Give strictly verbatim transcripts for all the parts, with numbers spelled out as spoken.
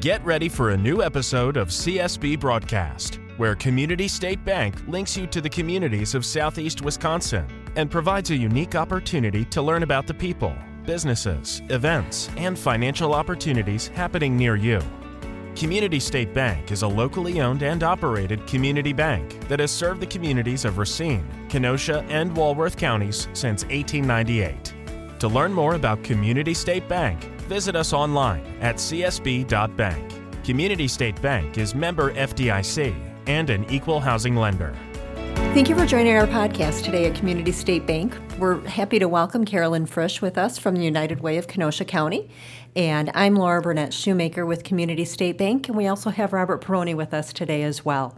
Get ready for a new episode of C S B Broadcast, where Community State Bank links you to the communities of Southeast Wisconsin and provides a unique opportunity to learn about the people, businesses, events, and financial opportunities happening near you. Community State Bank is a locally owned and operated community bank that has served the communities of Racine, Kenosha, and Walworth counties since eighteen ninety-eight. To learn more about Community State Bank, visit us online at c s b dot bank. Community State Bank is member F D I C and an equal housing lender. Thank you for joining our podcast today at Community State Bank. We're happy to welcome Carolynn Friesch with us from the United Way of Kenosha County. And I'm Laura Burnett Shoemaker with Community State Bank, and we also have Robert Peroni with us today as well.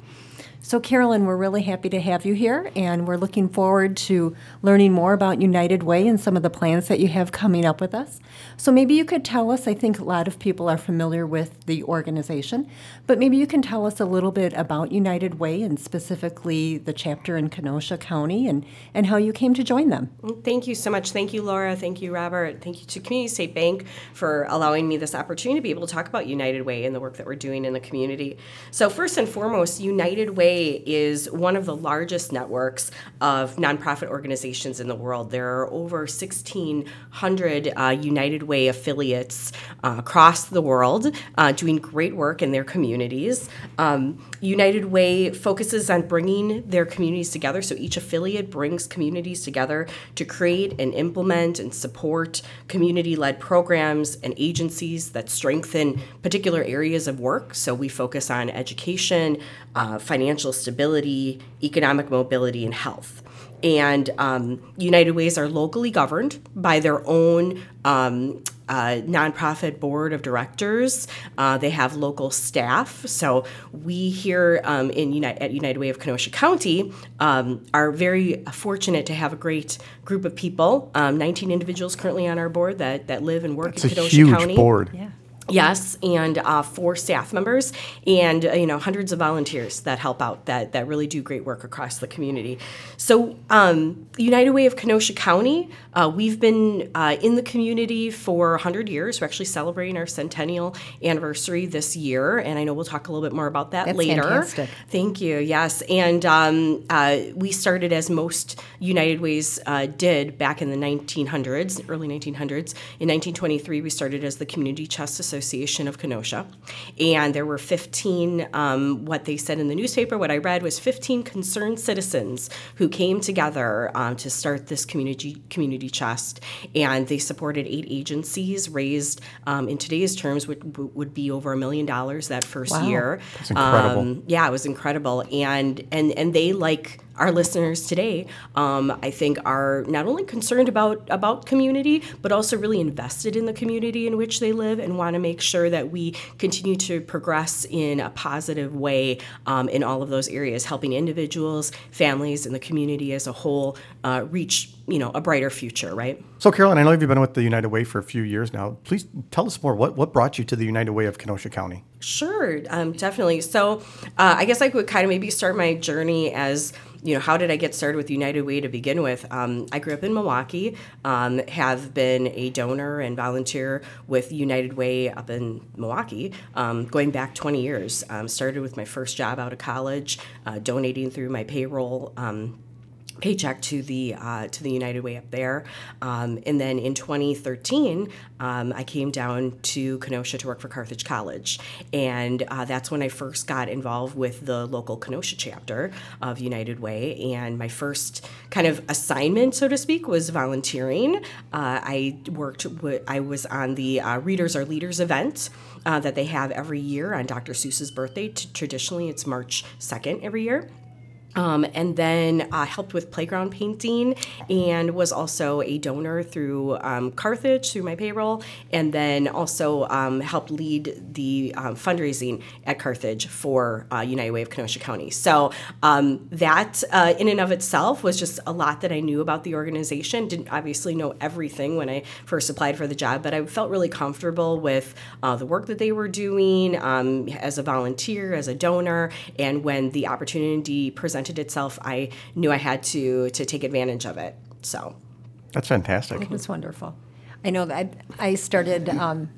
So Carolynn, we're really happy to have you here, and we're looking forward to learning more about United Way and some of the plans that you have coming up with us. So maybe you could tell us, I think a lot of people are familiar with the organization, but maybe you can tell us a little bit about United Way and specifically the chapter in Kenosha County and, and how you came to join them. Thank you so much. Thank you, Laura. Thank you, Robert. Thank you to Community State Bank for allowing me this opportunity to be able to talk about United Way and the work that we're doing in the community. So first and foremost, United Way is one of the largest networks of nonprofit organizations in the world. There are over sixteen hundred uh, United Way affiliates uh, across the world uh, doing great work in their communities. Um, United Way focuses on bringing their communities together, so each affiliate brings communities together to create and implement and support community-led programs and agencies that strengthen particular areas of work. So we focus on education, uh, financial stability, economic mobility, and health. And um, United Ways are locally governed by their own um, uh, nonprofit board of directors. Uh, they have local staff. So we here um, in Uni- at United Way of Kenosha County um, are very fortunate to have a great group of people, um, nineteen individuals currently on our board that, that live and work That's in Kenosha County. It's a huge board. Yeah. Yes, and uh, four staff members and, uh, you know, hundreds of volunteers that help out, that, that really do great work across the community. So um, United Way of Kenosha County, uh, we've been uh, in the community for one hundred years. We're actually celebrating our centennial anniversary this year, and I know we'll talk a little bit more about that That's later. Fantastic. Thank you, yes. And um, uh, we started, as most United Ways uh, did, back in the nineteen hundreds, early nineteen hundreds. In nineteen twenty-three, we started as the Community Chest Association. Association of Kenosha, and there were fifteen, um, what they said in the newspaper, what I read was fifteen concerned citizens who came together um, to start this community community chest, and they supported eight agencies, raised, um, in today's terms, would, would be over a million dollars that first wow. year. That's incredible. Um, yeah, it was incredible, and and and they, like our listeners today, um, I think, are not only concerned about, about community, but also really invested in the community in which they live and want to make sure that we continue to progress in a positive way um, in all of those areas, helping individuals, families, and the community as a whole uh, reach, you know, a brighter future, right? So, Carolynn, I know you've been with the United Way for a few years now. Please tell us more. What, what brought you to the United Way of Kenosha County? Sure, um, definitely. So uh, I guess I could kind of maybe start my journey as, you know, how did I get started with United Way to begin with? Um, I grew up in Milwaukee, um, have been a donor and volunteer with United Way up in Milwaukee, um, going back twenty years. Um, started with my first job out of college, uh, donating through my payroll um paycheck to the uh, to the United Way up there. Um, and then in twenty thirteen, um, I came down to Kenosha to work for Carthage College. And uh, that's when I first got involved with the local Kenosha chapter of United Way. And my first kind of assignment, so to speak, was volunteering. Uh, I worked, w- I was on the uh, Readers Are Leaders event uh, that they have every year on Doctor Seuss's birthday. T- traditionally, it's March second every year. Um, and then uh, helped with playground painting and was also a donor through um, Carthage, through my payroll, and then also um, helped lead the um, fundraising at Carthage for uh, United Way of Kenosha County. So um, that uh, in and of itself was just a lot that I knew about the organization. Didn't obviously know everything when I first applied for the job, but I felt really comfortable with uh, the work that they were doing um, as a volunteer, as a donor, and when the opportunity presented itself, I knew I had to to take advantage of it. So that's fantastic. It was wonderful. I know that I started um,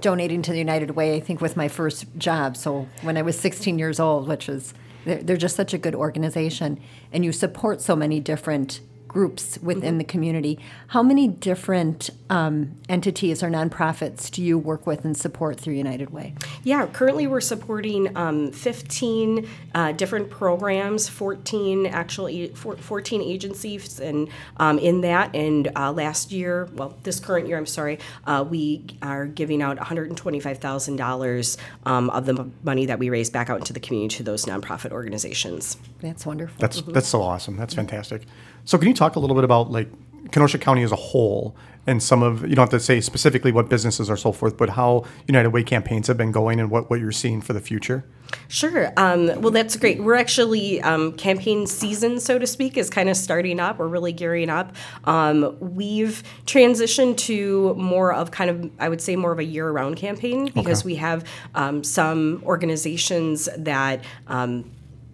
donating to the United Way, I think, with my first job. So when I was sixteen years old, which is, they're, they're just such a good organization. And you support so many different groups within mm-hmm. the community. How many different um, entities or nonprofits do you work with and support through United Way? Yeah, currently we're supporting um, fifteen uh, different programs, fourteen actual e- fourteen agencies, and um, in that, and uh, last year, well, this current year, I'm sorry, uh, we are giving out one hundred twenty-five thousand dollars um, of the money that we raise back out into the community to those nonprofit organizations. That's wonderful. That's mm-hmm. that's so awesome. That's fantastic. So can you talk a little bit about like Kenosha County as a whole and some of, you don't have to say specifically what businesses or so forth, but how United Way campaigns have been going and what, what you're seeing for the future? Sure. Um, well, that's great. We're actually, um, campaign season, so to speak, is kind of starting up. We're really gearing up. Um, we've transitioned to more of kind of, I would say, more of a year-round campaign because okay. we have um, some organizations that um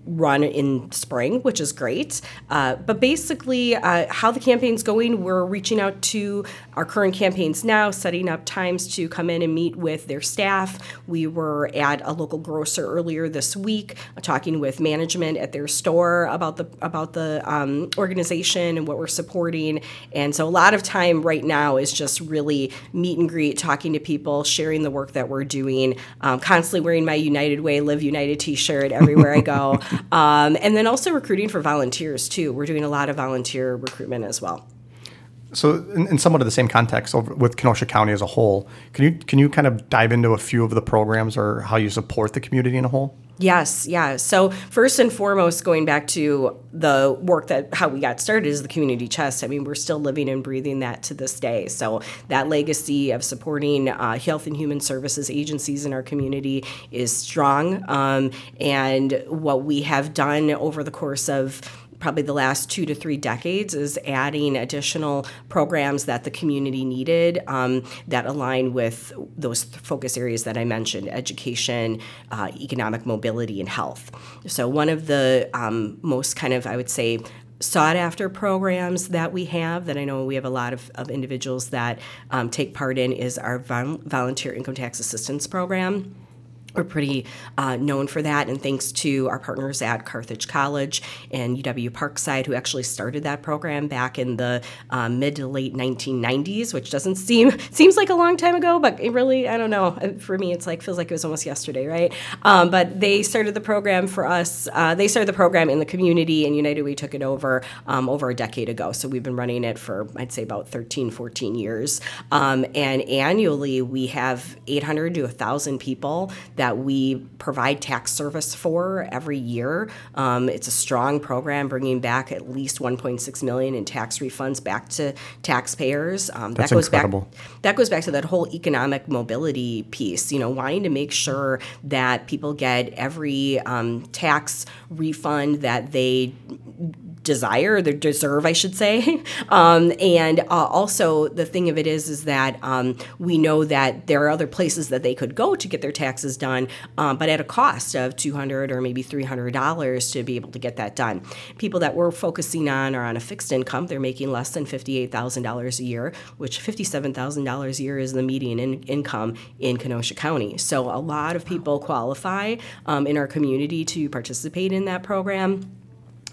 run in spring, which is great. Uh, but basically, uh, how the campaign's going, we're reaching out to our current campaigns now, setting up times to come in and meet with their staff. We were at a local grocer earlier this week, uh, talking with management at their store about the about the um, organization and what we're supporting. And so a lot of time right now is just really meet and greet, talking to people, sharing the work that we're doing, um, constantly wearing my United Way, Live United t-shirt everywhere I go. Um, and then also recruiting for volunteers, too. We're doing a lot of volunteer recruitment as well. So in, in somewhat of the same context over with Kenosha County as a whole, can you can you kind of dive into a few of the programs or how you support the community in a whole? Yes, yeah. So first and foremost, going back to the work that how we got started is the community chest. I mean, we're still living and breathing that to this day. So that legacy of supporting uh, health and human services agencies in our community is strong. Um, and what we have done over the course of probably the last two to three decades is adding additional programs that the community needed um, that align with those th- focus areas that I mentioned, education, uh, economic mobility, and health. So one of the um, most kind of, I would say, sought after programs that we have that I know we have a lot of, of individuals that um, take part in is our vol- volunteer income tax assistance program. We're pretty uh, known for that, and thanks to our partners at Carthage College and U W Parkside, who actually started that program back in the uh, mid to late nineteen nineties, which doesn't seem seems like a long time ago, but it really, I don't know. For me, it's like feels like it was almost yesterday, right? Um, but they started the program for us. Uh, they started the program in the community, and United Way took it over um, over a decade ago. So we've been running it for, I'd say, about thirteen, fourteen years. Um, and annually, we have eight hundred to one thousand people that we provide tax service for every year. Um, it's a strong program, bringing back at least one point six million dollars in tax refunds back to taxpayers. Um, That's that goes incredible. Back, that goes back to that whole economic mobility piece. You know, wanting to make sure that people get every um, tax refund that they desire, they deserve, I should say. Um, and uh, also, the thing of it is, is that um, we know that there are other places that they could go to get their taxes done, um, but at a cost of two hundred dollars or maybe three hundred dollars to be able to get that done. People that we're focusing on are on a fixed income. They're making less than fifty-eight thousand dollars a year, which fifty-seven thousand dollars a year is the median in- income in Kenosha County. So a lot of people qualify um, in our community to participate in that program.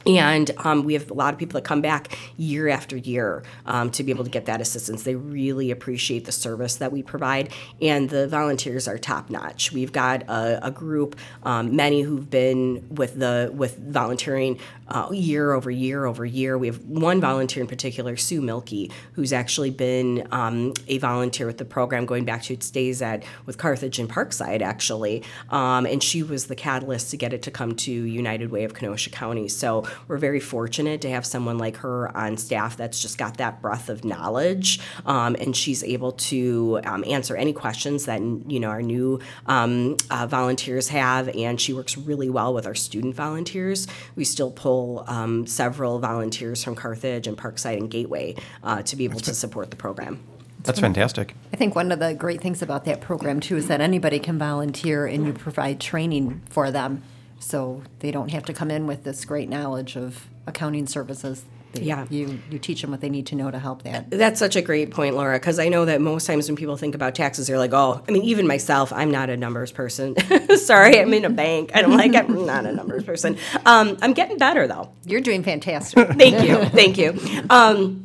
And um, we have a lot of people that come back year after year um, to be able to get that assistance. They really appreciate the service that we provide, and the volunteers are top-notch. We've got a, a group, um, many who've been with the with volunteering uh, year over year over year. We have one volunteer in particular, Sue Milky, who's actually been um, a volunteer with the program going back to its days at with Carthage and Parkside, actually. Um, and she was the catalyst to get it to come to United Way of Kenosha County. So we're very fortunate to have someone like her on staff that's just got that breadth of knowledge, um, and she's able to um, answer any questions that, you know, our new um, uh, volunteers have, and she works really well with our student volunteers. We still pull um, several volunteers from Carthage and Parkside and Gateway uh, to be able that's to support the program. That's fantastic. I think one of the great things about that program, too, is that anybody can volunteer, and you provide training for them. So they don't have to come in with this great knowledge of accounting services. They, yeah. You, you teach them what they need to know to help that. That's such a great point, Laura, because I know that most times when people think about taxes, they're like, oh, I mean, even myself, I'm not a numbers person. Sorry, I'm in a bank. I don't like it. I'm not a numbers person. Um, I'm getting better, though. You're doing fantastic. Thank you. Thank you. Um,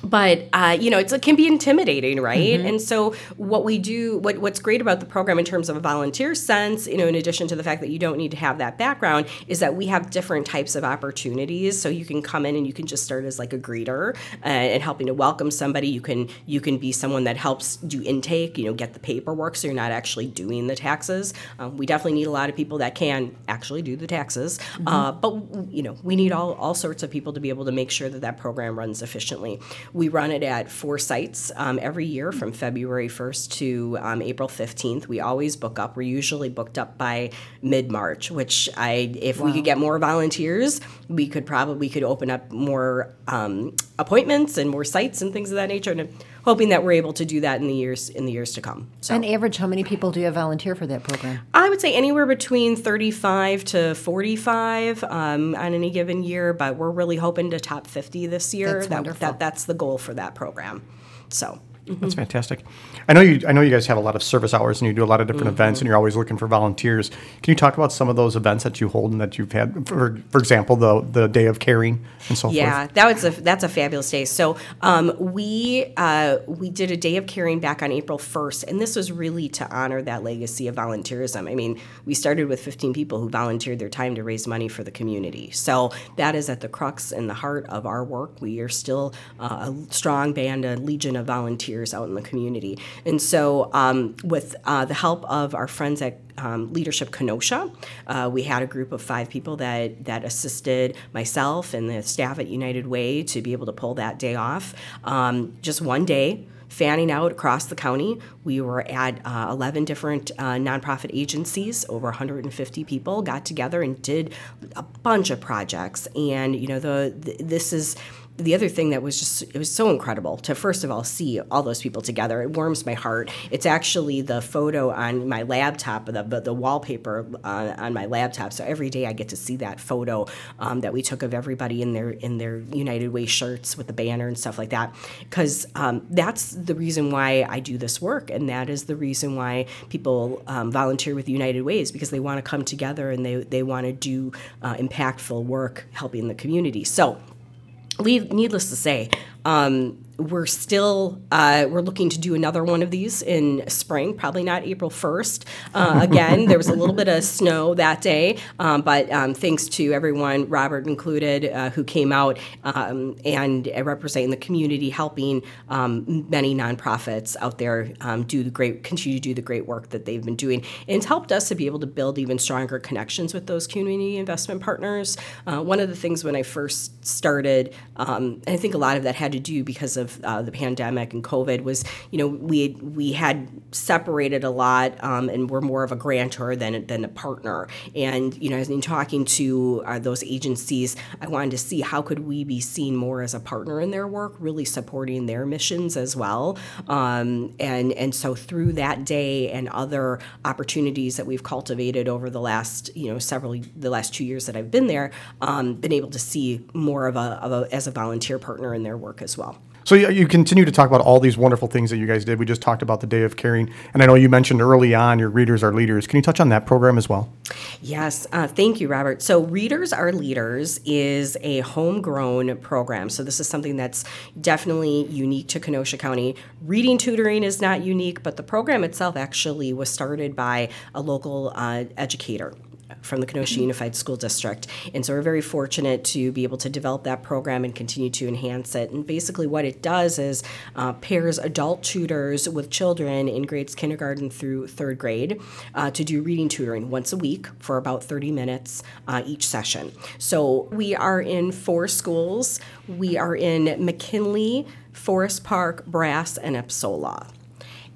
But, uh, you know, it's, it can be intimidating, right? Mm-hmm. And so what we do, what what's great about the program in terms of a volunteer sense, you know, in addition to the fact that you don't need to have that background, is that we have different types of opportunities. So you can come in and you can just start as like a greeter uh, and helping to welcome somebody. You can you can be someone that helps do intake, you know, get the paperwork so you're not actually doing the taxes. Um, we definitely need a lot of people that can actually do the taxes. Mm-hmm. Uh, but, you know, we need all, all sorts of people to be able to make sure that that program runs efficiently. We run it at four sites um, every year from February first to um, April fifteenth. We always book up. We're usually booked up by mid-March, which I, if wow. we could get more volunteers, we could probably we could open up more um, appointments and more sites and things of that nature. And I'm hoping that we're able to do that in the years in the years to come. So, on average, how many people do you have volunteer for that program? I would say anywhere between thirty-five to forty-five um, on any given year, but we're really hoping to top fifty this year. That's that, wonderful. That, that's the goal for that program. So mm-hmm. That's fantastic. I know you I know you guys have a lot of service hours and you do a lot of different mm-hmm. events and you're always looking for volunteers. Can you talk about some of those events that you hold and that you've had, for, for example, the the Day of Caring and so yeah, forth? Yeah, that was a, that's a fabulous day. So um, we uh, we did a Day of Caring back on April first, and this was really to honor that legacy of volunteerism. I mean, we started with fifteen people who volunteered their time to raise money for the community. So that is at the crux and the heart of our work. We are still uh, a strong band, a legion of volunteers out in the community. And so um, with uh, the help of our friends at Um, Leadership Kenosha. Uh, we had a group of five people that that assisted myself and the staff at United Way to be able to pull that day off. Um, just one day, fanning out across the county. We were at uh, eleven different uh, nonprofit agencies. Over one hundred fifty people got together and did a bunch of projects. And you know, the, the this is the other thing that was just it was so incredible to first of all see all those people together. It warms my heart. It's actually the photo on my laptop of the But the wallpaper uh, on my laptop. So every day I get to see that photo um, that we took of everybody in their in their United Way shirts with the banner and stuff like that. Because um, that's the reason why I do this work, and that is the reason why people um, volunteer with United Way, is because they want to come together and they they want to do uh, impactful work helping the community. So, needless to say. Um, We're still uh, we're looking to do another one of these in spring, probably not April first. Uh, again, there was a little bit of snow that day, um, but um, thanks to everyone, Robert included, uh, who came out um, and uh, representing the community, helping um, many nonprofits out there um, do the great continue to do the great work that they've been doing, and it's helped us to be able to build even stronger connections with those community investment partners. Uh, one of the things when I first started, um, and I think a lot of that had to do because of Uh, the pandemic and COVID was, you know, we had, we had separated a lot um, and were more of a grantor than than a partner. And, you know, in talking to uh, those agencies, I wanted to see how could we be seen more as a partner in their work, really supporting their missions as well. Um, and, and so through that day and other opportunities that we've cultivated over the last, you know, several, the last two years that I've been there, um, been able to see more of a, of a as a volunteer partner in their work as well. So you continue to talk about all these wonderful things that you guys did. We just talked about the Day of Caring. And I know you mentioned early on your Readers Are Leaders. Can you touch on that program as well? Yes. Uh, thank you, Robert. So Readers Are Leaders is a homegrown program. So this is something that's definitely unique to Kenosha County. Reading tutoring is not unique, but the program itself actually was started by a local uh, educator from the Kenosha Unified School District. And so we're very fortunate to be able to develop that program and continue to enhance it. And basically what it does is uh, pairs adult tutors with children in grades kindergarten through third grade uh, to do reading tutoring once a week for about thirty minutes uh, each session. So we are in four schools. We are in McKinley, Forest Park, Brass, and Epsola.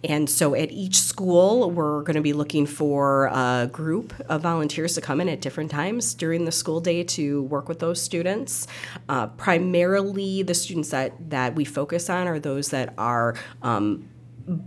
And so at each school, we're going to be looking for a group of volunteers to come in at different times during the school day to work with those students. Uh, primarily, the students that, that we focus on are those that are um,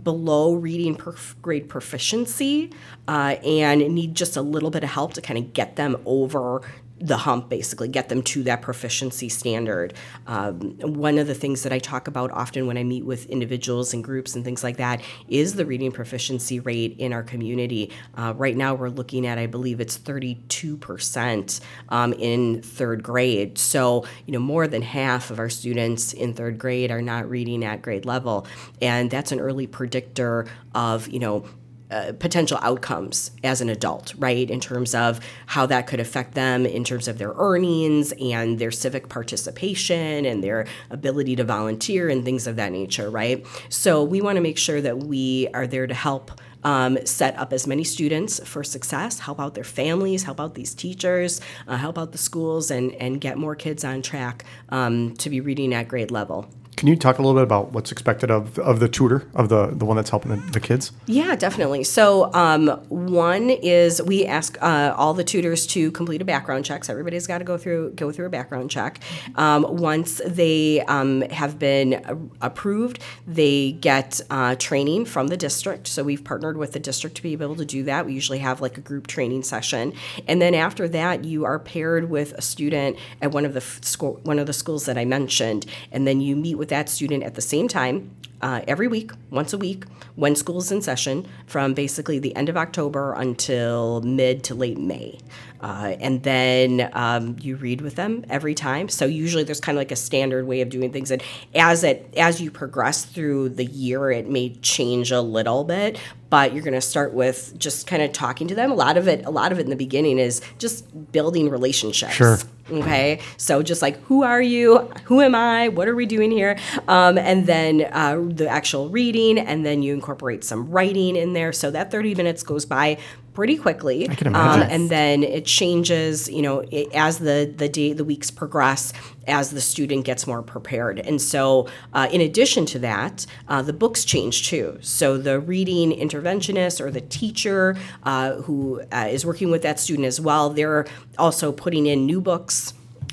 below reading perf- grade proficiency uh, and need just a little bit of help to kind of get them over the hump, basically, get them to that proficiency standard. Um, one of the things that I talk about often when I meet with individuals and groups and things like that is the reading proficiency rate in our community. Uh, right now we're looking at, I believe it's thirty-two percent um, in third grade. So, you know, more than half of our students in third grade are not reading at grade level. And that's an early predictor of, you know, Uh, potential outcomes as an adult, right, in terms of how that could affect them in terms of their earnings and their civic participation and their ability to volunteer and things of that nature, right? So we want to make sure that we are there to help Um, set up as many students for success, help out their families, help out these teachers, uh, help out the schools, and, and get more kids on track um, to be reading at grade level. Can you talk a little bit about what's expected of, of the tutor, of the, the one that's helping the, the kids? Yeah, definitely. So um, one is we ask uh, all the tutors to complete a background check. So everybody's got to go through go through a background check. Um, once they um, have been approved, they get uh, training from the district. So we've partnered with the district to be able to do that. We usually have like a group training session, and then after that, you are paired with a student at one of the f- school, one of the schools that I mentioned, and then you meet with that student at the same time uh, every week, once a week, when school's in session, from basically the end of October until mid to late May, uh, and then um, you read with them every time. So usually there's kind of like a standard way of doing things, and as it as you progress through the year, it may change a little bit. But you're going to start with just kind of talking to them. A lot of it, a lot of it in the beginning is just building relationships. Sure. Okay. So just like, who are you? Who am I? What are we doing here? Um, and then uh, the actual reading, and then you incorporate some writing in there. So that thirty minutes goes by pretty quickly. I can imagine. Um, and then it changes, you know, it, as the, the day, the weeks progress, as the student gets more prepared. And so uh, in addition to that, uh, the books change too. So the reading interventionist or the teacher uh, who uh, is working with that student as well, they're also putting in new books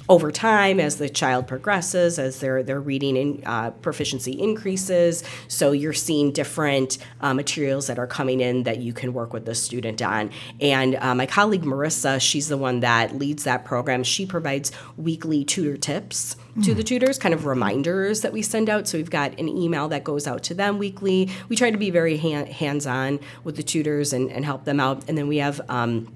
over time as the child progresses, as their their reading in, uh, proficiency increases. So you're seeing different uh, materials that are coming in that you can work with the student on. And uh, my colleague Marissa, she's the one that leads that program. She provides weekly tutor tips mm. to the tutors, kind of reminders that we send out. So we've got an email that goes out to them weekly. We try to be very hand, hands-on with the tutors and, and help them out. And then we have um,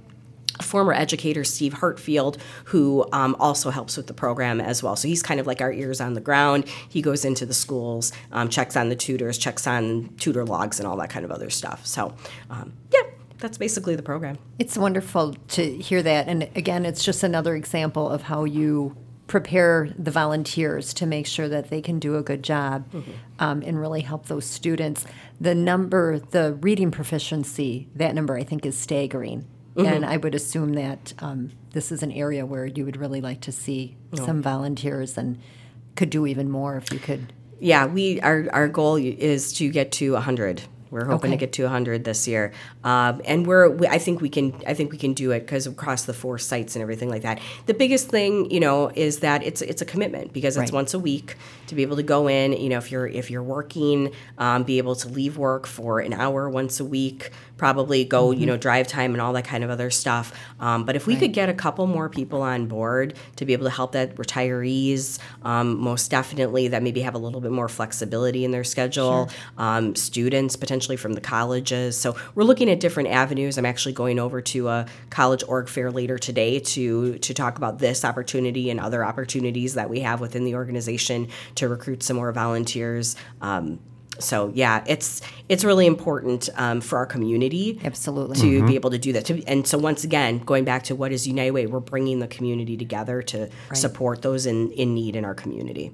former educator Steve Hartfield, who um, also helps with the program as well. So he's kind of like our ears on the ground. He goes into the schools, um, checks on the tutors, checks on tutor logs and all that kind of other stuff. So, um, yeah, that's basically the program. It's wonderful to hear that. And again, it's just another example of how you prepare the volunteers to make sure that they can do a good job mm-hmm. um, and really help those students. The number, the reading proficiency, that number I think is staggering. Mm-hmm. And I would assume that um, this is an area where you would really like to see oh. some volunteers and could do even more if you could. Yeah, we our, our goal is to get to one hundred. We're hoping okay. to get to one hundred this year, um, and we're. We, I think we can. I think we can do it because across the four sites and everything like that. The biggest thing, you know, is that it's it's a commitment because it's right. once a week to be able to go in. You know, if you're if you're working, um, be able to leave work for an hour once a week, probably go. Mm-hmm. You know, drive time and all that kind of other stuff. Um, but if we right. could get a couple more people on board to be able to help that retirees, um, most definitely that maybe have a little bit more flexibility in their schedule. Sure. Um, students potentially. From the colleges. So we're looking at different avenues. I'm actually going over to a college org fair later today to to talk about this opportunity and other opportunities that we have within the organization to recruit some more volunteers. Um, so yeah, it's it's really important um, for our community absolutely to mm-hmm. be able to do that. To, and so once again, going back to what is United Way, we're bringing the community together to right. support those in, in need in our community.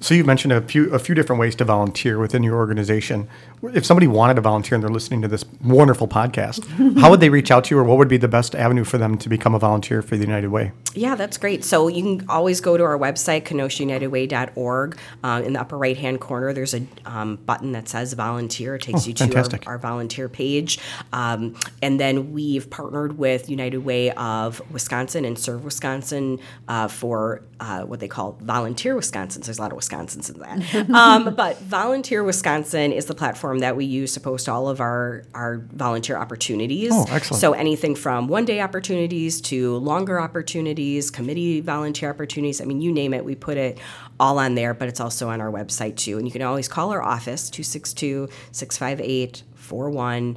So you mentioned a few a few different ways to volunteer within your organization. If somebody wanted to volunteer and they're listening to this wonderful podcast, how would they reach out to you, or what would be the best avenue for them to become a volunteer for the United Way? Yeah, that's great. So you can always go to our website, Kenosha United Way dot org. Uh, in the upper right-hand corner, there's a um, button that says Volunteer. It takes oh, you fantastic. to our, our volunteer page. Um, and then we've partnered with United Way of Wisconsin and Serve Wisconsin uh, for uh, what they call Volunteer Wisconsin. So there's a lot of Wisconsin Wisconsin's in that. Um, but Volunteer Wisconsin is the platform that we use to post all of our, our volunteer opportunities. Oh, excellent. So anything from one-day opportunities to longer opportunities, committee volunteer opportunities. I mean, you name it, we put it all on there, but it's also on our website, too. And you can always call our office, two six two, six five eight, four one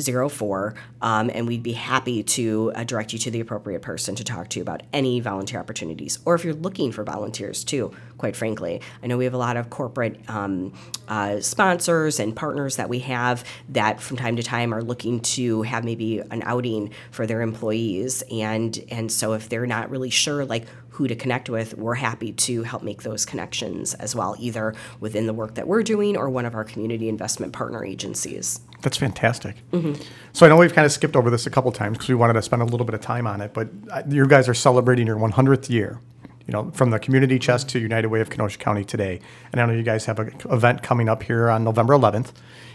zero four, um, and we'd be happy to uh, direct you to the appropriate person to talk to you about any volunteer opportunities, or if you're looking for volunteers too. Quite frankly, I know we have a lot of corporate um, uh, sponsors and partners that we have that from time to time are looking to have maybe an outing for their employees, and and so if they're not really sure like who to connect with, we're happy to help make those connections as well, either within the work that we're doing or one of our community investment partner agencies. That's fantastic. Mm-hmm. So I know we've kind of skipped over this a couple times because we wanted to spend a little bit of time on it, but you guys are celebrating your one hundredth year, you know, from the community chest to United Way of Kenosha County today. And I know you guys have an event coming up here on November eleventh.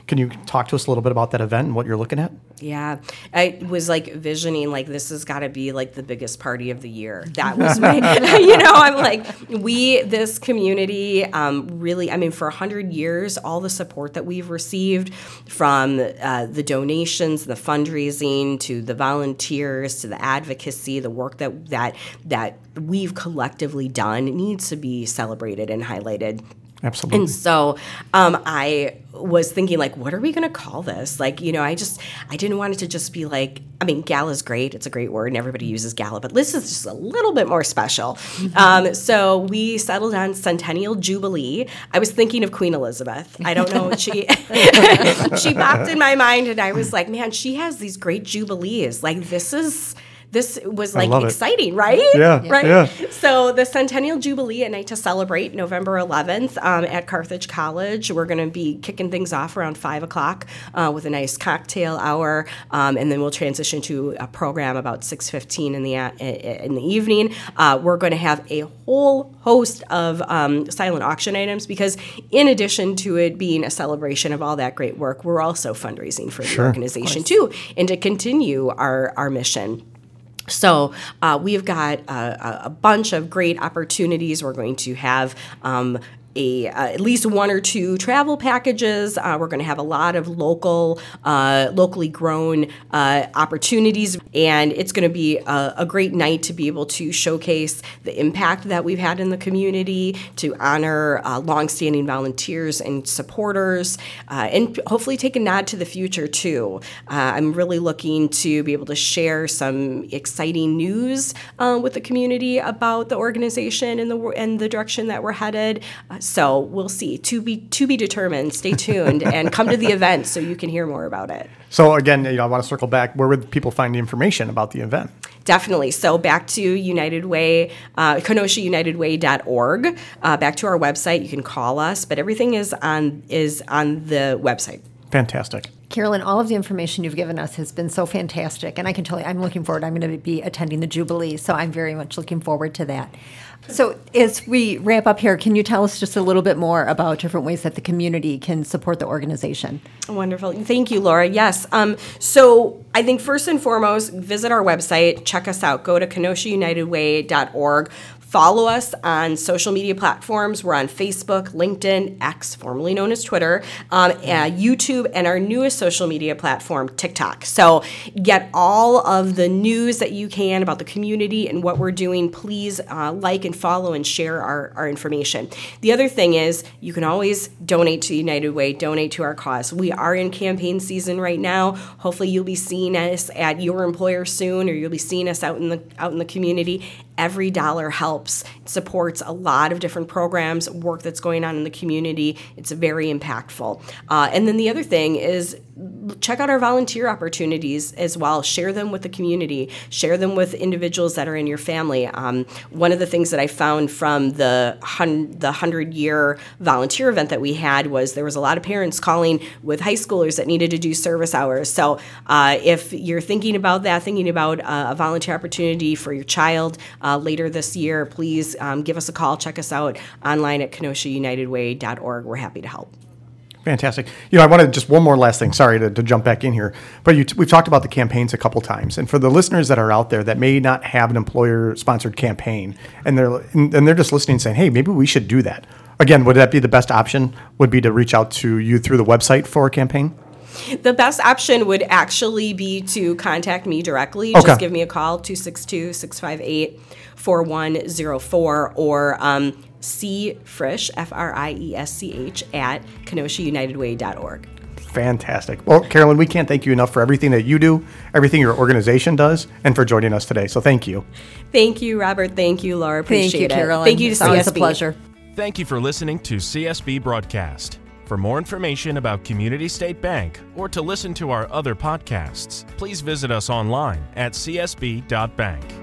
Can you talk to us a little bit about that event and what you're looking at? Yeah. I was like visioning, like, this has got to be like the biggest party of the year. That was my, you know, I'm like, we, this community um, really, I mean, for one hundred years, all the support that we've received from uh, the donations, the fundraising, to the volunteers, to the advocacy, the work that that that we've collectively done needs to be celebrated and highlighted. Absolutely. And so um, I was thinking, like, what are we going to call this? Like, you know, I just, I didn't want it to just be like, I mean, gala's great. It's a great word, and everybody uses gala, but this is just a little bit more special. Um, so we settled on Centennial Jubilee. I was thinking of Queen Elizabeth. I don't know. She she popped in my mind, and I was like, man, she has these great jubilees. Like, this is... This was like exciting, it. right? Yeah, yeah. Right. Yeah. So the Centennial Jubilee, a night to celebrate, November eleventh um, at Carthage College. We're going to be kicking things off around five o'clock uh, with a nice cocktail hour, um, and then we'll transition to a program about six fifteen in the uh, in the evening. Uh, we're going to have a whole host of um, silent auction items because, in addition to it being a celebration of all that great work, we're also fundraising for the sure, organization too, and to continue our our mission. So uh, we've got a, a bunch of great opportunities. We're going to have um, a uh, at least one or two travel packages. Uh, we're going to have a lot of local, uh, locally grown uh, opportunities, and it's going to be a, a great night to be able to showcase the impact that we've had in the community, to honor uh, longstanding volunteers and supporters, uh, and hopefully take a nod to the future too. Uh, I'm really looking to be able to share some exciting news uh, with the community about the organization and the and the direction that we're headed. Uh, So we'll see. To be to be determined. Stay tuned and come to the event so you can hear more about it. So again, you know, I want to circle back. Where would people find the information about the event? Definitely. So back to United Way, uh, Kenosha United Way dot org. Uh, back to our website. You can call us, but everything is on is on the website. Fantastic. Carolynn, all of the information you've given us has been so fantastic, and I can tell you I'm looking forward. I'm going to be attending the Jubilee, so I'm very much looking forward to that. So as we wrap up here, can you tell us just a little bit more about different ways that the community can support the organization? Wonderful. Thank you, Laura. Yes. Um, so I think first and foremost, visit our website, check us out, go to Kenosha United Way dot org. Follow us on social media platforms. We're on Facebook, LinkedIn, X, formerly known as Twitter, um, and YouTube, and our newest social media platform, TikTok. So get all of the news that you can about the community and what we're doing. Please uh, like and follow and share our, our information. The other thing is you can always donate to United Way, donate to our cause. We are in campaign season right now. Hopefully you'll be seeing us at your employer soon, or you'll be seeing us out in the out in the community. Every dollar helps, supports a lot of different programs, work that's going on in the community. It's very impactful. Uh, and then the other thing is check out our volunteer opportunities as well. Share them with the community. Share them with individuals that are in your family. Um, one of the things that I found from the hun- the one hundred year volunteer event that we had was there was a lot of parents calling with high schoolers that needed to do service hours. So uh, if you're thinking about that, thinking about uh, a volunteer opportunity for your child, uh, Uh, later this year, please um, give us a call. Check us out online at Kenosha United Way dot org. We're happy to help. Fantastic. You know, I wanted just one more last thing. Sorry to, to jump back in here, but you t- we've talked about the campaigns a couple times. And for the listeners that are out there that may not have an employer-sponsored campaign, and they're and they're just listening, saying, "Hey, maybe we should do that." again, would that be the best option, would be to reach out to you through the website for a campaign? The best option would actually be to contact me directly. Okay. Just give me a call, two six two, six five eight, four one zero four, or um, C. Friesch, F R I E S C H, at Kenosha United Way dot org. Fantastic. Well, Carolynn, we can't thank you enough for everything that you do, everything your organization does, and for joining us today. So thank you. Thank you, Robert. Thank you, Laura. Appreciate it. Thank you, Carolynn. Thank you to C S B. It's a pleasure. Thank you for listening to C S B Broadcast. For more information about Community State Bank or to listen to our other podcasts, please visit us online at c s b dot bank.